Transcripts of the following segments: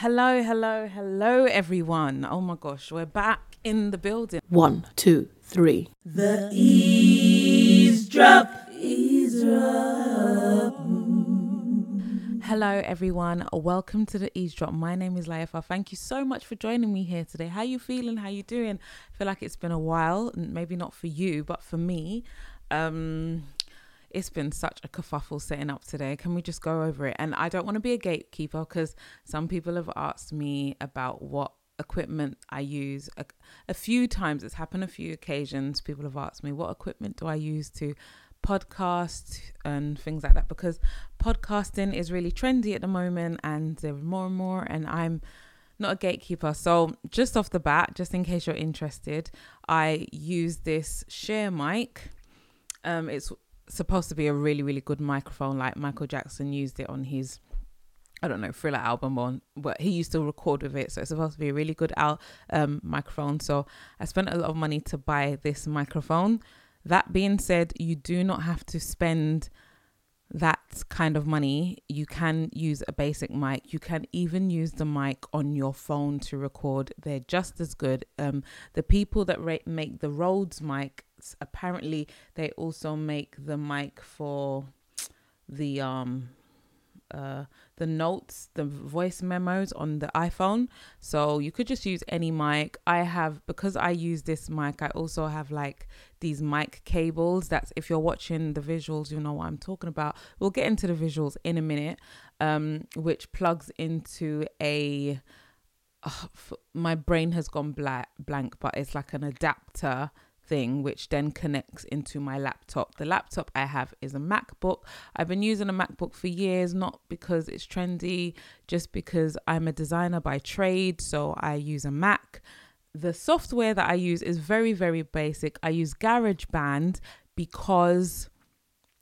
Hello, everyone. Oh my gosh, we're back in the building. 1, 2, 3. The Eavesdrop. Hello, everyone. Welcome to the Eavesdrop. My name is Layefa. Thank you so much for joining me here today. How you feeling? How you doing? I feel like it's been a while. Maybe not for you, but for me. It's been such a kerfuffle setting up today. Can we just go over it? And I don't want to be a gatekeeper because some people have asked me about what equipment I use. A few times, it's happened a few occasions, people have asked me, what equipment do I use to podcast and things like that? Because podcasting is really trendy at the moment and there are more and more, and I'm not a gatekeeper. So just off the bat, just in case you're interested, I use this Shure mic. It's supposed to be a really good microphone, like Michael Jackson used it on his Thriller album, on but he used to record with it, so it's supposed to be a really good microphone. So I spent a lot of money to buy this microphone. That being said, you do not have to spend that kind of money. You can use a basic mic. You can even use the mic on your phone to record. They're just as good. The people that make the Rhodes mic, apparently they also make the mic for the notes, the voice memos on the iPhone. So you could just use any mic. I use this mic, I also have like these mic cables. That's if you're watching the visuals, you know what I'm talking about. We'll get into the visuals in a minute, which plugs into a my brain has gone blank, but it's like an adapter thing, which then connects into my laptop. The laptop I have is a MacBook. I've been using a MacBook for years, not because it's trendy, just because I'm a designer by trade, so I use a Mac. The software that I use is very basic. I use GarageBand because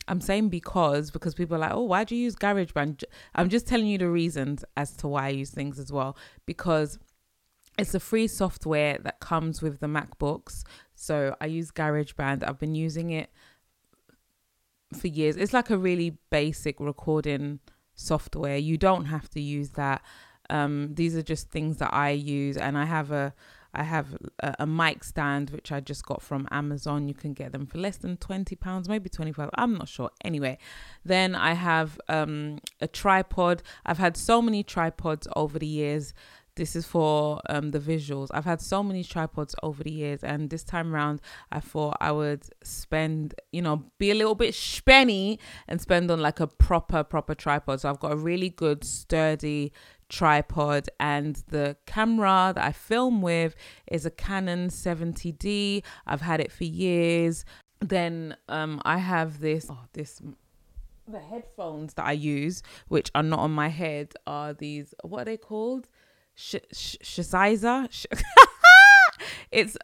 I'm saying because people are like, oh, why do you use GarageBand? I'm just telling you the reasons as to why I use things as well, because it's a free software that comes with the MacBooks. So I use GarageBand. I've been using it for years. It's like a really basic recording software. You don't have to use that. These are just things that I use, and I have a mic stand which I just got from Amazon. You can get them for less than £20, maybe £25. I'm not sure. Anyway, then I have a tripod. I've had so many tripods over the years. This is for the visuals. I've had so many tripods over the years, and this time around I thought I would spend, be a little bit spenny and spend on like a proper tripod. So I've got a really good sturdy tripod, and the camera that I film with is a Canon 70D. I've had it for years. Then I have this. The headphones that I use, which are not on my head, are these, what are they called? Shaniza. It's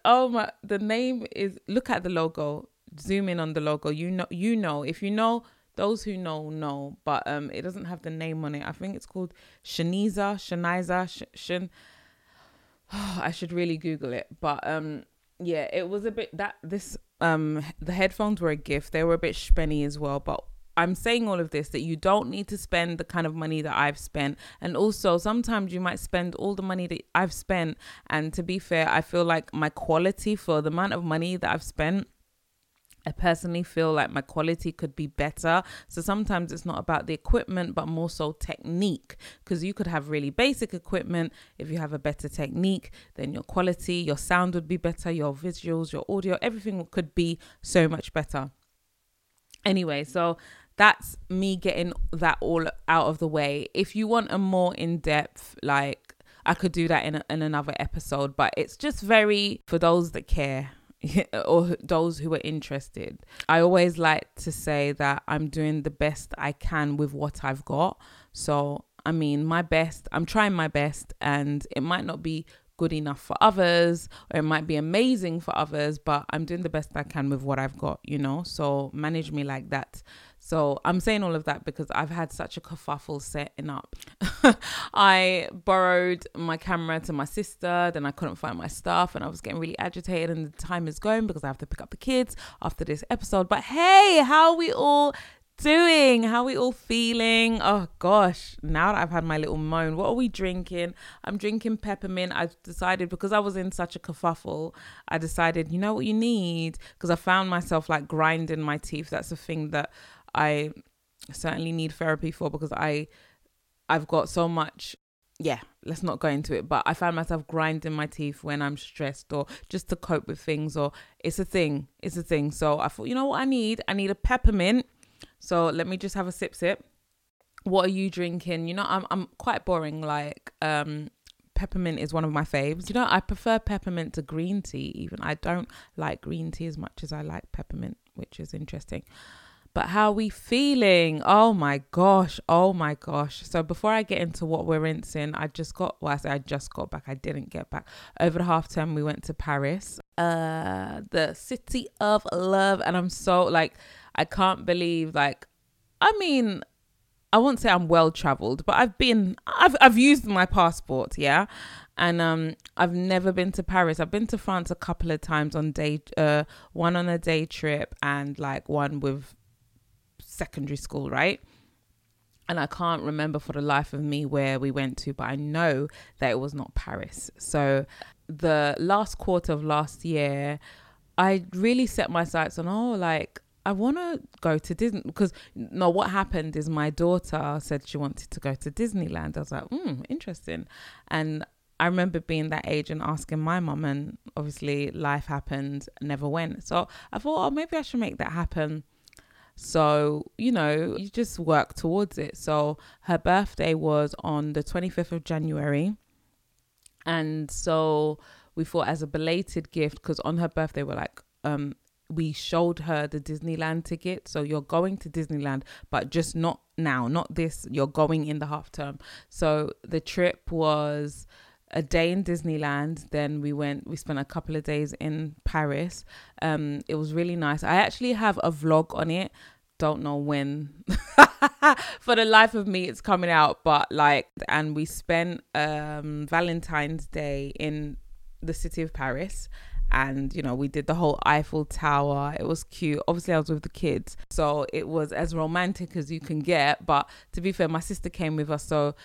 the name is, look at the logo, zoom in on the logo, if you know, those who know, but it doesn't have the name on it. I think it's called Shaniza. I should really Google it, but yeah, it was a bit that this the headphones were a gift. They were a bit spenny as well, but I'm saying all of this that you don't need to spend the kind of money that I've spent. And also sometimes you might spend all the money that I've spent. And to be fair, I feel like my quality for the amount of money that I've spent, I personally feel like my quality could be better. So sometimes it's not about the equipment, but more so technique, because you could have really basic equipment. If you have a better technique, then your quality, your sound would be better, your visuals, your audio, everything could be so much better. Anyway, so that's me getting that all out of the way. If you want a more in-depth, like I could do that in another episode, but it's just very for those that care or those who are interested. I always like to say that I'm doing the best I can with what I've got. So, I mean, I'm trying my best, and it might not be good enough for others, or it might be amazing for others, but I'm doing the best I can with what I've got, so manage me like that. So I'm saying all of that because I've had such a kerfuffle setting up. I borrowed my camera to my sister, then I couldn't find my stuff, and I was getting really agitated, and the time is going because I have to pick up the kids after this episode. But hey, how are we all doing? How are we all feeling? Oh gosh, now that I've had my little moan, what are we drinking? I'm drinking peppermint. I've decided, because I was in such a kerfuffle, I decided, you know what you need? Because I found myself like grinding my teeth. That's a thing that I certainly need therapy for, because I've got so much. Yeah, let's not go into it. But I found myself grinding my teeth when I'm stressed, or just to cope with things, or it's a thing. So I thought, you know what I need a peppermint. So let me just have a sip. What are you drinking? You know, I'm quite boring. Like, peppermint is one of my faves. You know, I prefer peppermint to green tea even. I don't like green tea as much as I like peppermint, which is interesting. But how are we feeling? Oh my gosh. So before I get into what we're rinsing, I just got back. I didn't get back. Over the half term, we went to Paris, the city of love. And I'm so like, I can't believe, like, I mean, I won't say I'm well-traveled, but I've used my passport, yeah? And I've never been to Paris. I've been to France a couple of times on one on a day trip, and like one with secondary school, right? And I can't remember for the life of me where we went to, but I know that it was not Paris. So the last quarter of last year, I really set my sights on, I want to go to Disney, because what happened is my daughter said she wanted to go to Disneyland. I was like, interesting. And I remember being that age and asking my mum, and obviously life happened, never went. So I thought, maybe I should make that happen. So, you know, you just work towards it. So her birthday was on the 25th of January. And so we thought, as a belated gift, because on her birthday we're like, we showed her the Disneyland ticket. So you're going to Disneyland, but just not now, not this. You're going in the half term. So the trip was a day in Disneyland. Then we spent a couple of days in Paris. It was really nice. I actually have a vlog on it. Don't know when. For the life of me, it's coming out. But and we spent Valentine's Day in the city of Paris. And, you know, we did the whole Eiffel Tower. It was cute. Obviously, I was with the kids, so it was as romantic as you can get. But to be fair, my sister came with us. So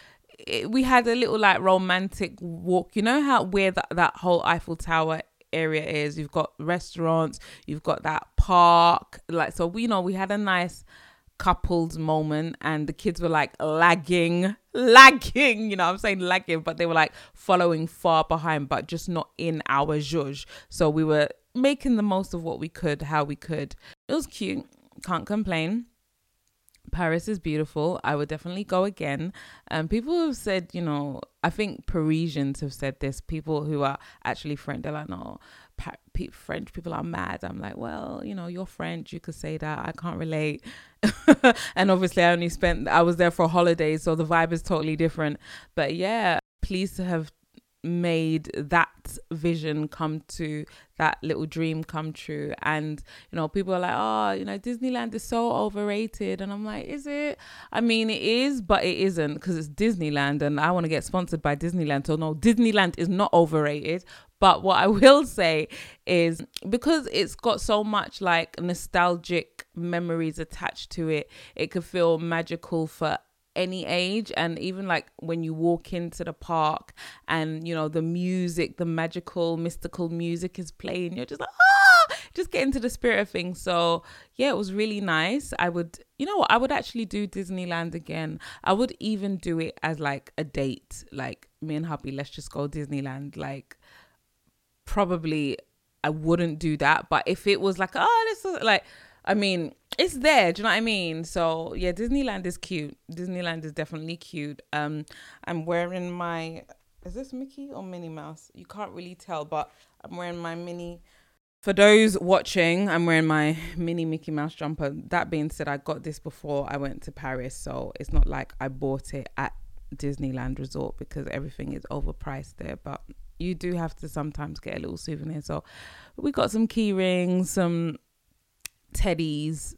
we had a little like romantic walk. You know how weird that whole Eiffel Tower area is? You've got restaurants, you've got that park. So we had a nice couples moment, and the kids were like lagging, you know I'm saying lagging, but they were like following far behind, but just not in our zhuzh. So we were making the most of what we could, how we could. It was cute, can't complain. Paris is beautiful. I would definitely go again. People have said, I think Parisians have said this, people who are actually French, they're like, no, French people are mad. I'm like, well, you're French, you could say that. I can't relate. And obviously I was there for holidays, so the vibe is totally different. But yeah, pleased to have made that vision come to, that little dream come true. And people are like, Disneyland is so overrated, and I'm like, is it? I mean, it is, but it isn't, because it's Disneyland, and I want to get sponsored by Disneyland. So no, Disneyland is not overrated. But what I will say is, because it's got so much like nostalgic memories attached to it, it could feel magical for any age. And even like when you walk into the park and the music, the magical mystical music is playing, you're just like, just get into the spirit of things. So yeah, it was really nice. I would actually do Disneyland again. I would even do it as like a date, like me and hubby, let's just go Disneyland. Like, probably I wouldn't do that, but if it was like, it's there. Do you know what I mean? So yeah, Disneyland is cute. Disneyland is definitely cute. I'm wearing my, is this Mickey or Minnie Mouse? You can't really tell, but I'm wearing my mini. For those watching, I'm wearing my mini Mickey Mouse jumper. That being said, I got this before I went to Paris. So it's not like I bought it at Disneyland Resort, because everything is overpriced there. But you do have to sometimes get a little souvenir. So we got some key rings, some teddies,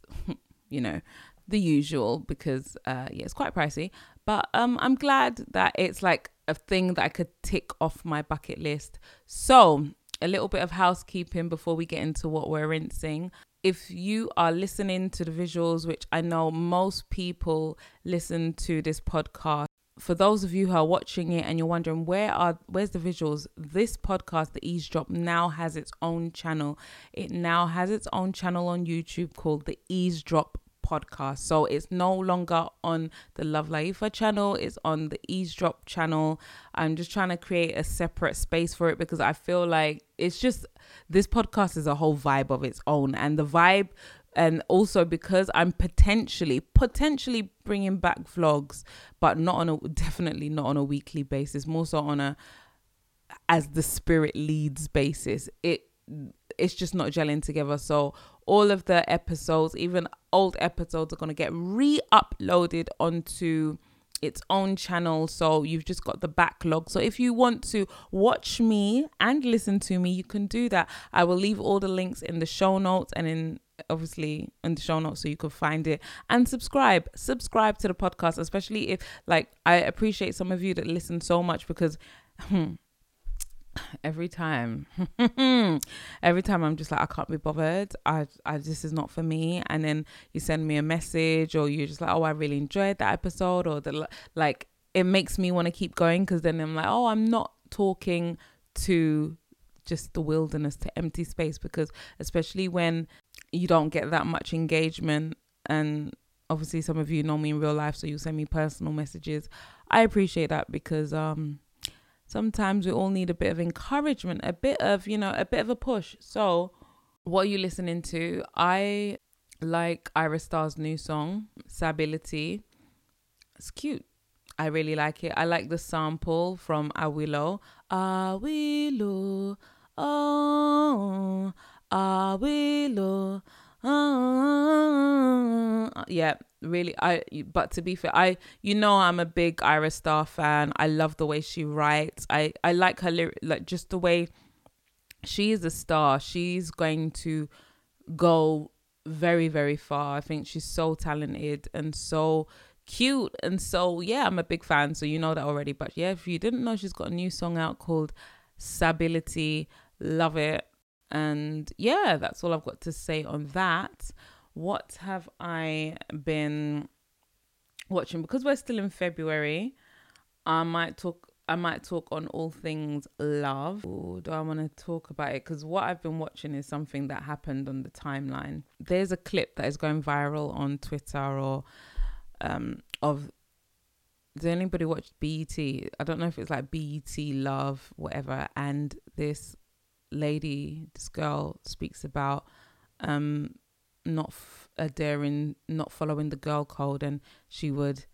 the usual, because it's quite pricey. But I'm glad that it's like a thing that I could tick off my bucket list. So a little bit of housekeeping before we get into what we're rinsing. if you are listening to the visuals, which I know most people listen to this podcast, for those of you who are watching it and you're wondering where's the visuals, this podcast, The Eavesdrop, now has its own channel. It now has its own channel on YouTube called The Eavesdrop Podcast. So it's no longer on the Love Laifa channel, it's on the Eavesdrop channel. I'm just trying to create a separate space for it because I feel like it's just, this podcast is a whole vibe of its own, and the vibe, and also because I'm potentially bringing back vlogs, but definitely not on a weekly basis, more so on a as the spirit leads basis. It's just not gelling together. So all of the episodes, even old episodes, are going to get re-uploaded onto its own channel. So you've just got the backlog. So if you want to watch me and listen to me, you can do that. I will leave all the links in the show notes and in the show notes so you can find it, and subscribe to the podcast, especially if, like, I appreciate some of you that listen so much because every time I'm just like, I can't be bothered, I this is not for me, and then you send me a message or you're just like, oh, I really enjoyed that episode, or the like, it makes me want to keep going because then I'm like, oh, I'm not talking to just the wilderness, to empty space, because especially when you don't get that much engagement, and obviously some of you know me in real life, so you send me personal messages. I appreciate that because sometimes we all need a bit of encouragement, a bit of a push. So what are you listening to? I like Ayra Starr's new song, Sability. It's cute. I really like it. I like the sample from Awilo. Awilo, oh, Awilo, oh. Yeah. Really, but to be fair, I'm a big Ayra Starr fan. I love the way she writes. I like her lyrics, like just the way she is a star. She's going to go very, very far. I think she's so talented and so cute, and so yeah, I'm a big fan. So you know that already. But yeah, if you didn't know, she's got a new song out called Sability. Love it. And yeah, that's all I've got to say on that. What have I been watching? Because we're still in February, I might talk on all things love. Or do I want to talk about it? Because what I've been watching is something that happened on the timeline. There's a clip that is going viral on Twitter or of... Does anybody watch BET? I don't know if it's like BET, Love, whatever. And this girl speaks about... not following the girl code, and she would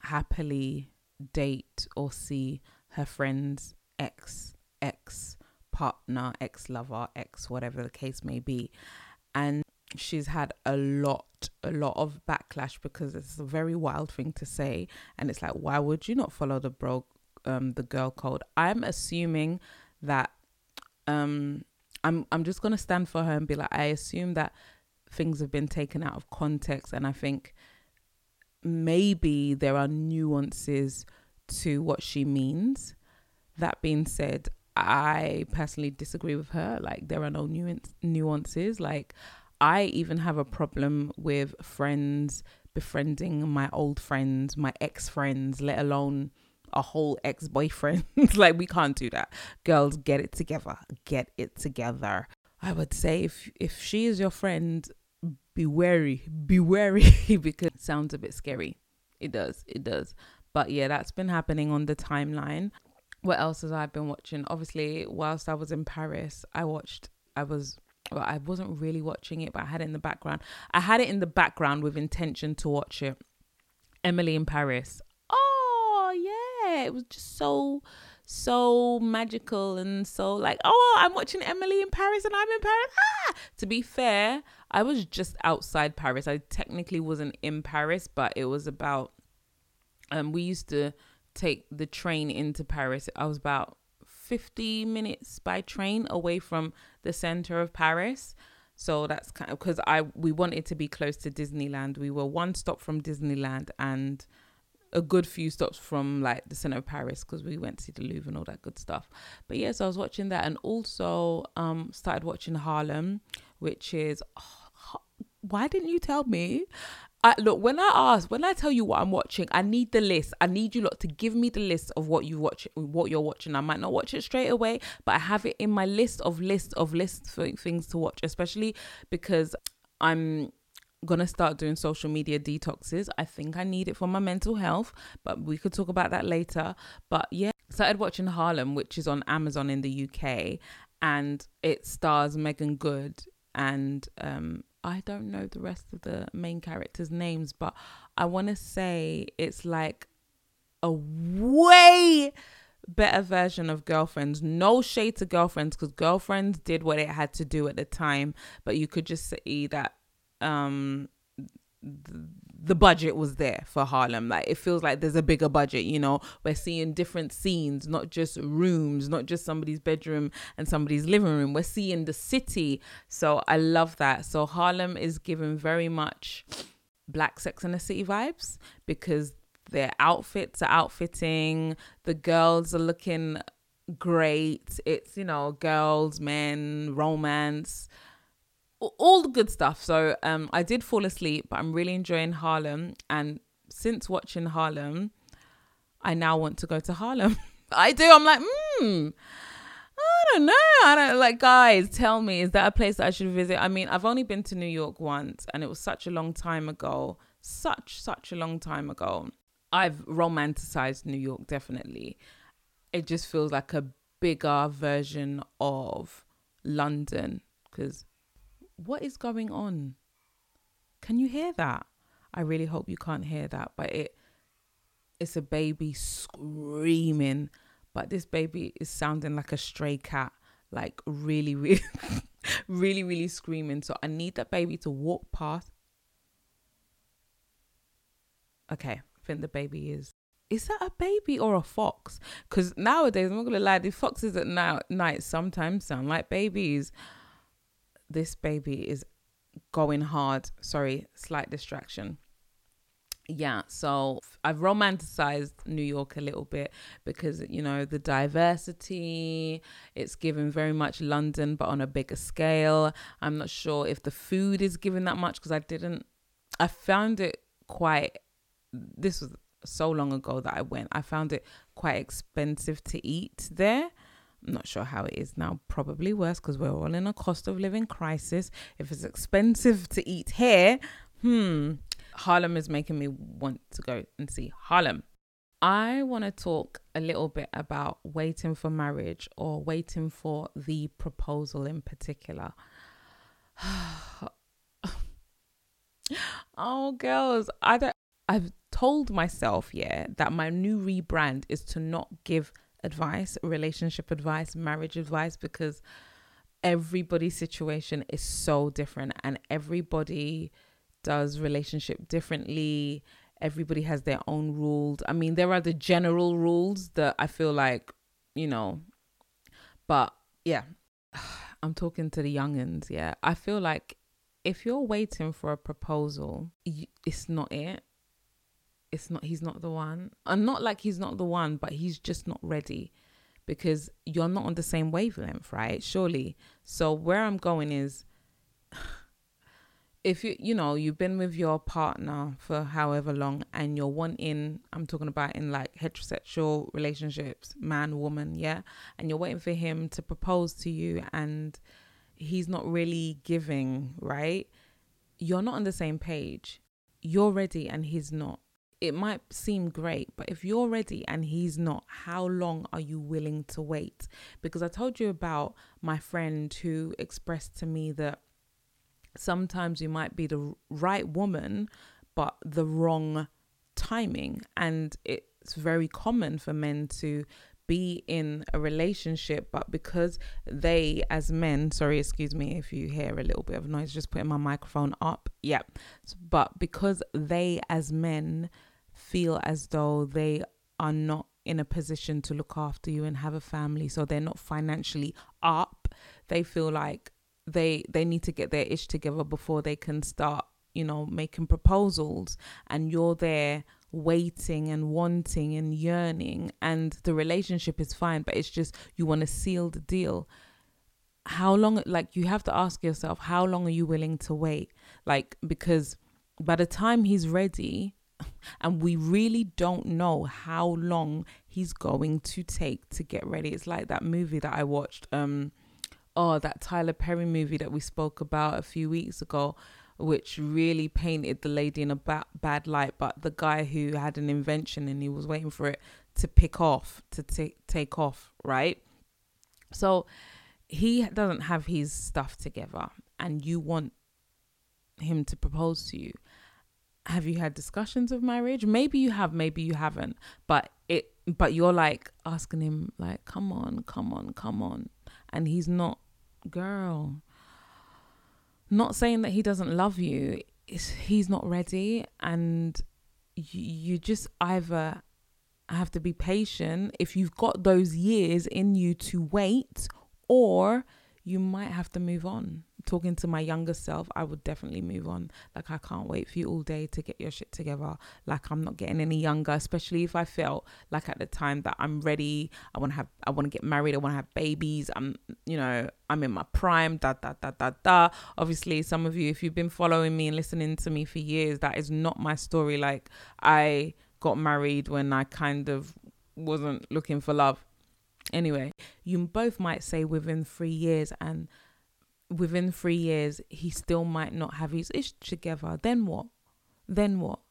happily date or see her friend's ex-partner, ex-lover, ex whatever the case may be, and she's had a lot of backlash because it's a very wild thing to say, and it's like, why would you not follow the girl code? I'm assuming that I'm just gonna stand for her and be like, I assume that things have been taken out of context, and I think maybe there are nuances to what she means. That being said, I personally disagree with her. Like, there are no nuances. Like, I even have a problem with friends befriending my old friends, my ex-friends, let alone a whole ex-boyfriend. Like, we can't do that. Girls, get it together. I would say if she is your friend, be wary because it sounds a bit scary. It does. But yeah, that's been happening on the timeline. What else has I been watching? Obviously, whilst I was in Paris, I wasn't really watching it, but I had it in the background. I had it in the background with intention to watch it. Emily in Paris. Oh yeah, it was just so magical, and so like, oh, I'm watching Emily in Paris and I'm in Paris. To be fair, I was just outside Paris. I technically wasn't in Paris, but it was about we used to take the train into Paris. I was about 50 minutes by train away from the center of Paris, so that's kind of because we wanted to be close to Disneyland. We were one stop from Disneyland and a good few stops from like the center of Paris because we went to see the Louvre and all that good stuff. But yes, yeah, so I was watching that, and also started watching Harlem, which is why didn't you tell me? Look, when I tell you what I'm watching, I need the list. I need you lot to give me the list of what you watch, what you're watching. I might not watch it straight away, but I have it in my list of things to watch, especially because I'm gonna start doing social media detoxes. I think I need it for my mental health, but we could talk about that later. But yeah, started watching Harlem, which is on Amazon in the UK, and it stars Megan Good and I don't know the rest of the main characters' names, but I want to say it's like a way better version of Girlfriends. No shade to Girlfriends, because Girlfriends did what it had to do at the time, but you could just see that the budget was there for Harlem. Like, it feels like there's a bigger budget, you know. We're seeing different scenes, not just rooms, not just somebody's bedroom and somebody's living room. We're seeing the city. So I love that. So Harlem is given very much Black Sex and the City vibes, because their outfits are outfitting, the girls are looking great. It's, you know, girls, men, romance, all the good stuff. So I did fall asleep, but I'm really enjoying Harlem. And since watching Harlem, I now want to go to Harlem. I do. I'm like, I don't know. I don't, like, guys, tell me, is that a place that I should visit? I mean, I've only been to New York once, and it was such a long time ago. Such a long time ago. I've romanticized New York, definitely. It just feels like a bigger version of London, because what is going on? Can you hear that? I really hope you can't hear that, but it's a baby screaming, but this baby is sounding like a stray cat, like really, really, really, really screaming. So I need that baby to walk past. Okay, I think the baby is that a baby or a fox? Because nowadays, I'm not going to lie, the foxes at night sometimes sound like babies. This baby is going hard. Sorry, slight distraction. Yeah, so I've romanticized New York a little bit because, you know, the diversity, it's given very much London, but on a bigger scale. I'm not sure if the food is given that much, because I found it quite, this was so long ago that I went, I found it quite expensive to eat there. I'm not sure how it is now, probably worse, because we're all in a cost of living crisis. If it's expensive to eat here, Harlem is making me want to go and see Harlem. I want to talk a little bit about waiting for marriage, or waiting for the proposal in particular. Oh, girls, I've told myself, yeah, that my new rebrand is to not give advice, relationship advice, marriage advice, because everybody's situation is so different and everybody does relationship differently. Everybody has their own rules. I mean, there are the general rules that I feel like, you know, but yeah, I'm talking to the youngins. Yeah, I feel like if you're waiting for a proposal, it's not it. It's not, he's not the one. And not like he's not the one, but he's just not ready, because you're not on the same wavelength, right? Surely. So where I'm going is, if you know, you've been with your partner for however long and you're wanting, I'm talking about in like heterosexual relationships, man, woman, yeah? And you're waiting for him to propose to you and he's not really giving, right? You're not on the same page. You're ready and he's not. It might seem great, but if you're ready and he's not, how long are you willing to wait? Because I told you about my friend who expressed to me that sometimes you might be the right woman, but the wrong timing. And it's very common for men to be in a relationship, but because they, as men, sorry, excuse me if you hear a little bit of noise, just putting my microphone up, yeah, but because they as men feel as though they are not in a position to look after you and have a family, so they're not financially up, they feel like they need to get their ish together before they can start, you know, making proposals. And you're there waiting and wanting and yearning, and the relationship is fine, but it's just you want to seal the deal. how long, like, you have to ask yourself, how long are you willing to wait? Like, because by the time he's ready, and we really don't know how long he's going to take to get ready. It's like that movie that I watched, that Tyler Perry movie that we spoke about a few weeks ago, which really painted the lady in a bad light, but the guy who had an invention and he was waiting for it to take off, right? So he doesn't have his stuff together and you want him to propose to you. Have you had discussions of marriage? Maybe you have, maybe you haven't, but you're like asking him like, come on. And he's not, girl, not saying that he doesn't love you. He's not ready. And you just either have to be patient if you've got those years in you to wait, or you might have to move on. Talking to my younger self, I would definitely move on. Like, I can't wait for you all day to get your shit together. Like, I'm not getting any younger, especially if I felt like at the time that I'm ready. I want to get married. I want to have babies. I'm in my prime. Obviously, some of you, if you've been following me and listening to me for years, that is not my story. Like, I got married when I kind of wasn't looking for love. Anyway, you both might say within 3 years, and within 3 years he still might not have his ish together. Then what? Do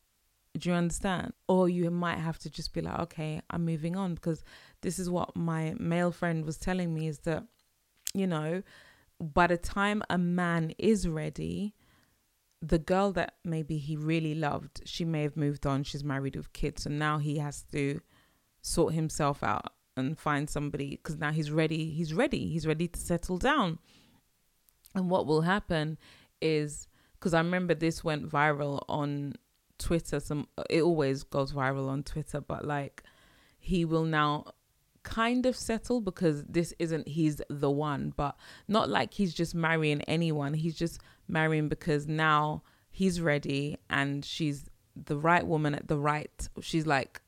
you understand? Or you might have to just be like, okay, I'm moving on. Because this is what my male friend was telling me, is that, by the time a man is ready, the girl that maybe he really loved, she may have moved on, she's married with kids, and now he has to sort himself out and find somebody, because now he's ready to settle down. And what will happen is, because I remember this went viral on Twitter, it always goes viral on Twitter, but like, he will now kind of settle, because this isn't he's the one, but not like he's just marrying anyone. He's just marrying because now he's ready and she's the right woman at the right. She's like,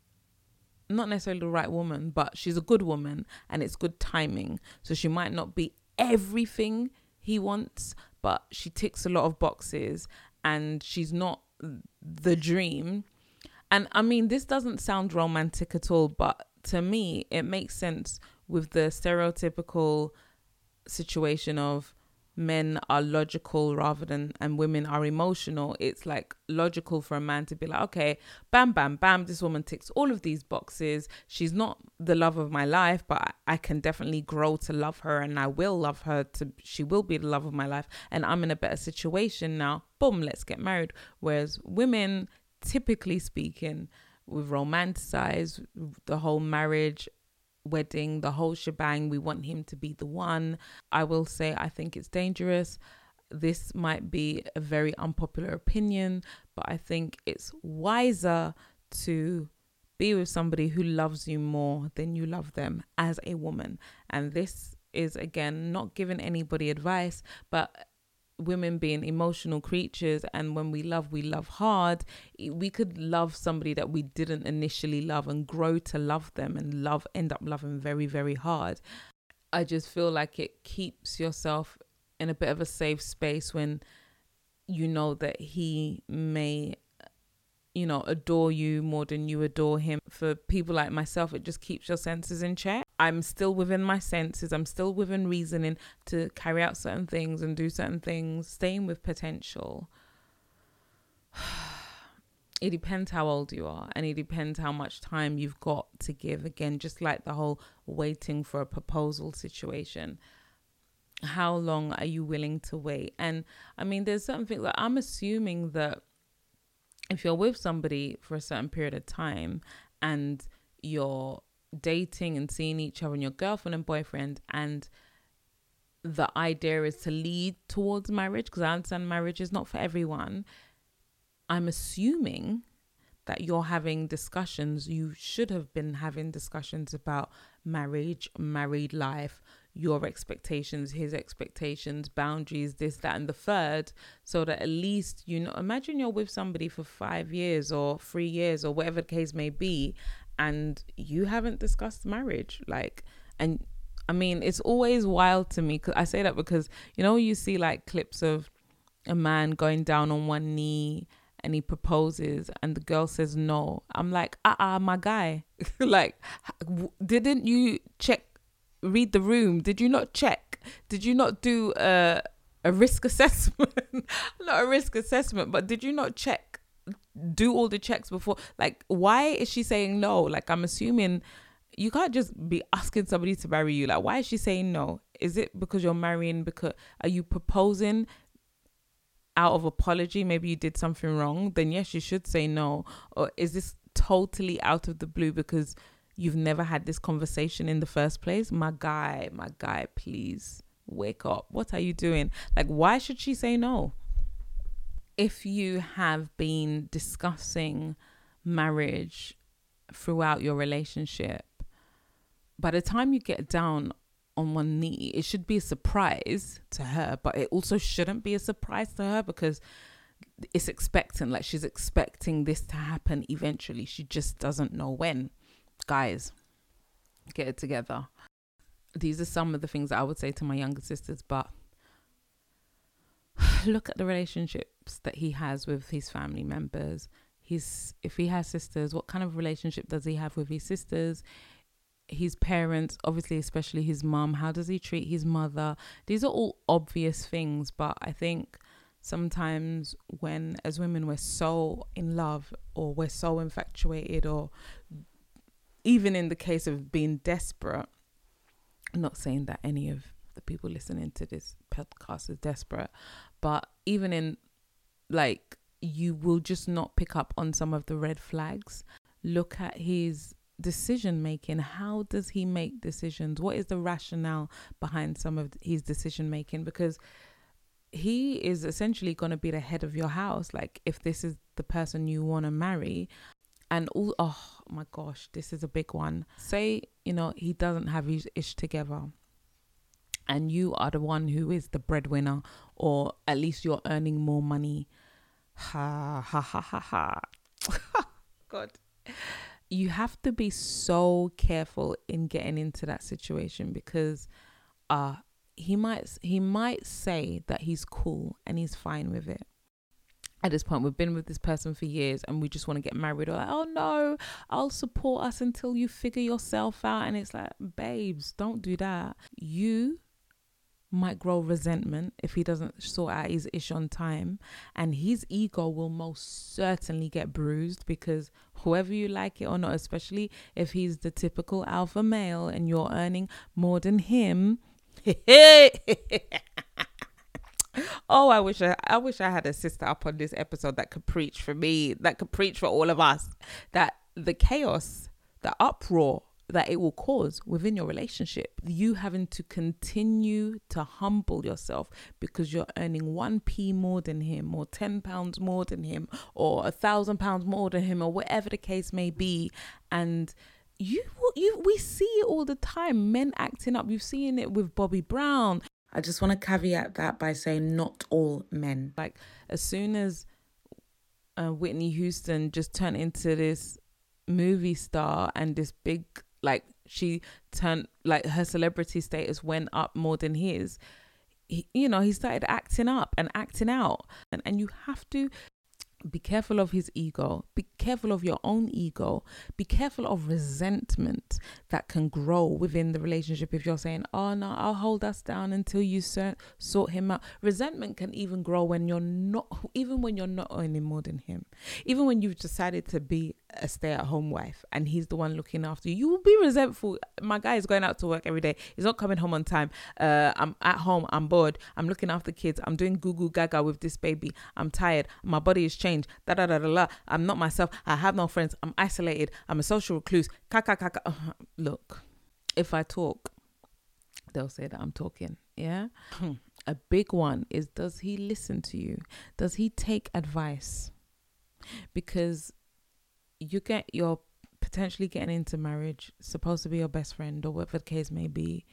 not necessarily the right woman, but she's a good woman and it's good timing. So she might not be everything he wants, but she ticks a lot of boxes and she's not the dream. And I mean, this doesn't sound romantic at all, but to me, it makes sense with the stereotypical situation of men are logical rather than, and women are emotional. It's like logical for a man to be like, okay, bam, bam, bam, this woman ticks all of these boxes. She's not the love of my life, but I can definitely grow to love her, and I will love her she will be the love of my life, and I'm in a better situation now. Boom, let's get married. Whereas women, typically speaking, we've romanticized the whole marriage, wedding, the whole shebang. We want him to be the one. I will say, I think it's dangerous. This might be a very unpopular opinion, but I think it's wiser to be with somebody who loves you more than you love them as a woman. And this is, again, not giving anybody advice, but women being emotional creatures, and when we love hard. We could love somebody that we didn't initially love and grow to love them and end up loving very, very hard. I just feel like it keeps yourself in a bit of a safe space when you know that he may, adore you more than you adore him. For people like myself, it just keeps your senses in check. I'm still within my senses. I'm still within reasoning to carry out certain things and do certain things, staying with potential. It depends how old you are, and it depends how much time you've got to give. Again, just like the whole waiting for a proposal situation. How long are you willing to wait? And I mean, there's certain things that I'm assuming that if you're with somebody for a certain period of time and you're dating and seeing each other and your girlfriend and boyfriend, and the idea is to lead towards marriage, because I understand marriage is not for everyone, I'm assuming that you're having discussions. You should have been having discussions about marriage, married life, your expectations, his expectations, boundaries, this, that, and the third, so that at least, imagine you're with somebody for 5 years or 3 years or whatever the case may be, and you haven't discussed marriage, and I mean, it's always wild to me. Cause I say that because, you know, you see like clips of a man going down on one knee and he proposes and the girl says no. I'm like, my guy. Like, didn't you check, read the room? Did you not check? Did you not do a risk assessment? Not a risk assessment, but did you not check? Do all the checks before? Like, why is she saying no? Like, I'm assuming you can't just be asking somebody to marry you. Like, why is she saying no? Is it because you're marrying? Because are you proposing out of apology? Maybe you did something wrong. Then yes, you should say no. Or is this totally out of the blue because you've never had this conversation in the first place? My guy, please wake up. What are you doing? Like, why should she say no? If you have been discussing marriage throughout your relationship, by the time you get down on one knee, it should be a surprise to her, but it also shouldn't be a surprise to her because it's expectant. Like, she's expecting this to happen eventually. She just doesn't know when. Guys, get it together. These are some of the things that I would say to my younger sisters, but look at the relationships that he has with his family members. If he has sisters, what kind of relationship does he have with his sisters? His parents, obviously, especially his mum. How does he treat his mother? These are all obvious things, but I think sometimes when, as women, we're so in love or we're so infatuated, or even in the case of being desperate, I'm not saying that any of the people listening to this podcast is desperate, but even in, like, you will just not pick up on some of the red flags. Look at his decision making. How does he make decisions? What is the rationale behind some of his decision making? Because he is essentially going to be the head of your house. Like, if this is the person you want to marry, and all, oh my gosh, this is a big one. Say, you know, he doesn't have his ish together and you are the one who is the breadwinner, or at least you're earning more money. Ha ha ha ha ha. God. You have to be so careful in getting into that situation because he might say that he's cool and he's fine with it. At this point, we've been with this person for years and we just want to get married. Or like, oh no, I'll support us until you figure yourself out. And it's like, babes, don't do that. You might grow resentment if he doesn't sort out his ish on time, and his ego will most certainly get bruised, because whoever you like it or not, especially if he's the typical alpha male and you're earning more than him. Oh, I wish I had a sister up on this episode that could preach for me, that could preach for all of us, that the chaos, the uproar that it will cause within your relationship, you having to continue to humble yourself because you're earning 1p more than him, or £10 more than him, or £1,000 more than him, or whatever the case may be. And we see it all the time, men acting up. You've seen it with Bobby Brown. I just want to caveat that by saying not all men. Like, as soon as Whitney Houston just turned into this movie star and this big, like, she turned, like, her celebrity status went up more than his, he started acting up and acting out, and you have to be careful of his ego, be careful of your own ego, be careful of resentment that can grow within the relationship. If you're saying, oh no, I'll hold us down until you sort him out, resentment can even grow when you're not earning more than him. Even when you've decided to be a stay-at-home wife and he's the one looking after you, you will be resentful. My guy is going out to work every day, he's not coming home on time, I'm at home, I'm bored, I'm looking after kids, I'm doing goo goo gaga with this baby, I'm tired, my body is changed. Da, da, da, da, da. I'm not myself. I have no friends. I'm isolated. I'm a social recluse. Look, if I talk, they'll say that I'm talking. Yeah. A big one is, does he listen to you? Does he take advice? Because you're potentially getting into marriage, supposed to be your best friend or whatever the case may be.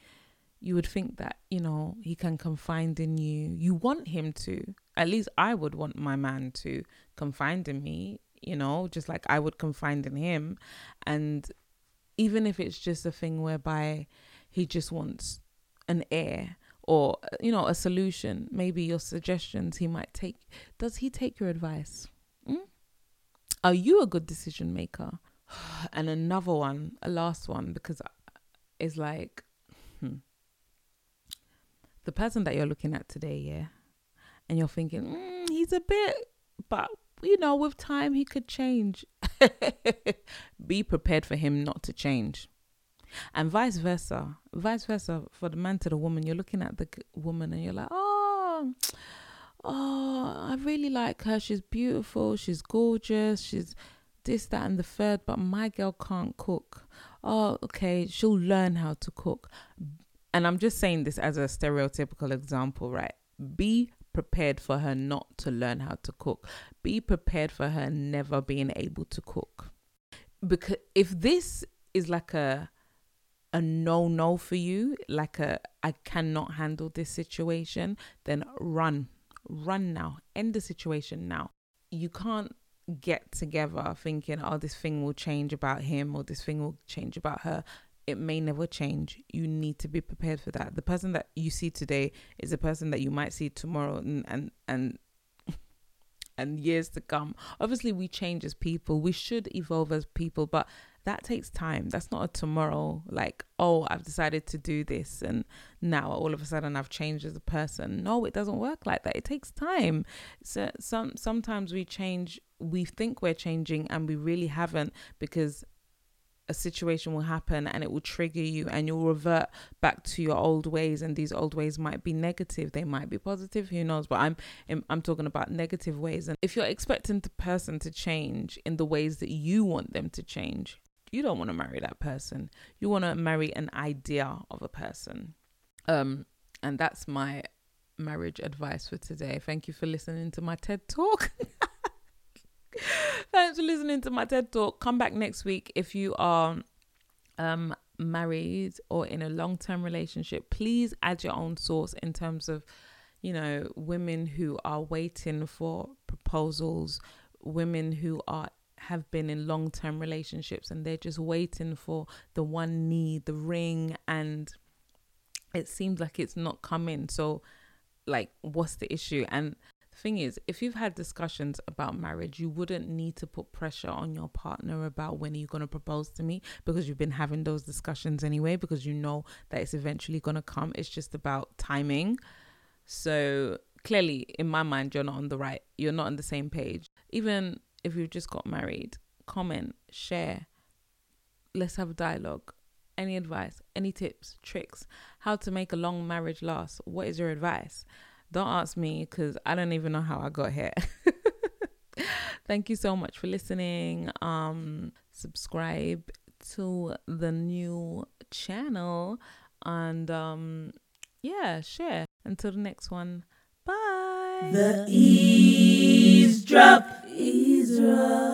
You would think that, you know, he can confide in you. You want him to. At least I would want my man to confide in me, you know, just like I would confide in him. And even if it's just a thing whereby he just wants an ear or, you know, a solution. Maybe your suggestions he might take. Does he take your advice? Are you a good decision maker? And another one, a last one, because it's like the person that you're looking at today, yeah, and you're thinking, he's a bit, but you know, with time he could change. Be prepared for him not to change, and vice versa for the man to the woman. You're looking at the woman and you're like, oh, I really like her, she's beautiful, she's gorgeous, she's this, that and the third, but my girl can't cook. Oh, okay, she'll learn how to cook. And I'm just saying this as a stereotypical example, right? Be prepared for her not to learn how to cook. Be prepared for her never being able to cook. Because if this is like a no-no for you, like I cannot handle this situation, then run now. End the situation now. You can't get together thinking, oh, this thing will change about him or this thing will change about her. It may never change. You need to be prepared for that. The person that you see today is the person that you might see tomorrow and years to come. Obviously, we change as people. We should evolve as people, but that takes time. That's not a tomorrow, like, oh, I've decided to do this and now all of a sudden I've changed as a person. No, it doesn't work like that. It takes time. So sometimes we change, we think we're changing and we really haven't, because a situation will happen and it will trigger you and you'll revert back to your old ways, and these old ways might be negative, they might be positive, who knows, but I'm talking about negative ways. And if you're expecting the person to change in the ways that you want them to change, you don't want to marry that person. You want to marry an idea of a person. And that's my marriage advice for today. Thank you for listening to my TED Talk. Thanks for listening to my TED Talk. Come back next week. If you are married or in a long-term relationship, please add your own source in terms of, you know, women who are waiting for proposals, women who have been in long-term relationships and they're just waiting for the one need, the ring, and it seems like it's not coming. So, like, what's the issue? And thing is, if you've had discussions about marriage, you wouldn't need to put pressure on your partner about when are you going to propose to me, because you've been having those discussions anyway, because you know that it's eventually going to come. It's just about timing. So clearly, in my mind, you're not on the same page. Even if you've just got married, comment, share, let's have a dialogue. Any advice, any tips, tricks, how to make a long marriage last? What is your advice? Don't ask me, because I don't even know how I got here. Thank you so much for listening. Subscribe to the new channel and share. Until the next one, bye. The Eavesdrop.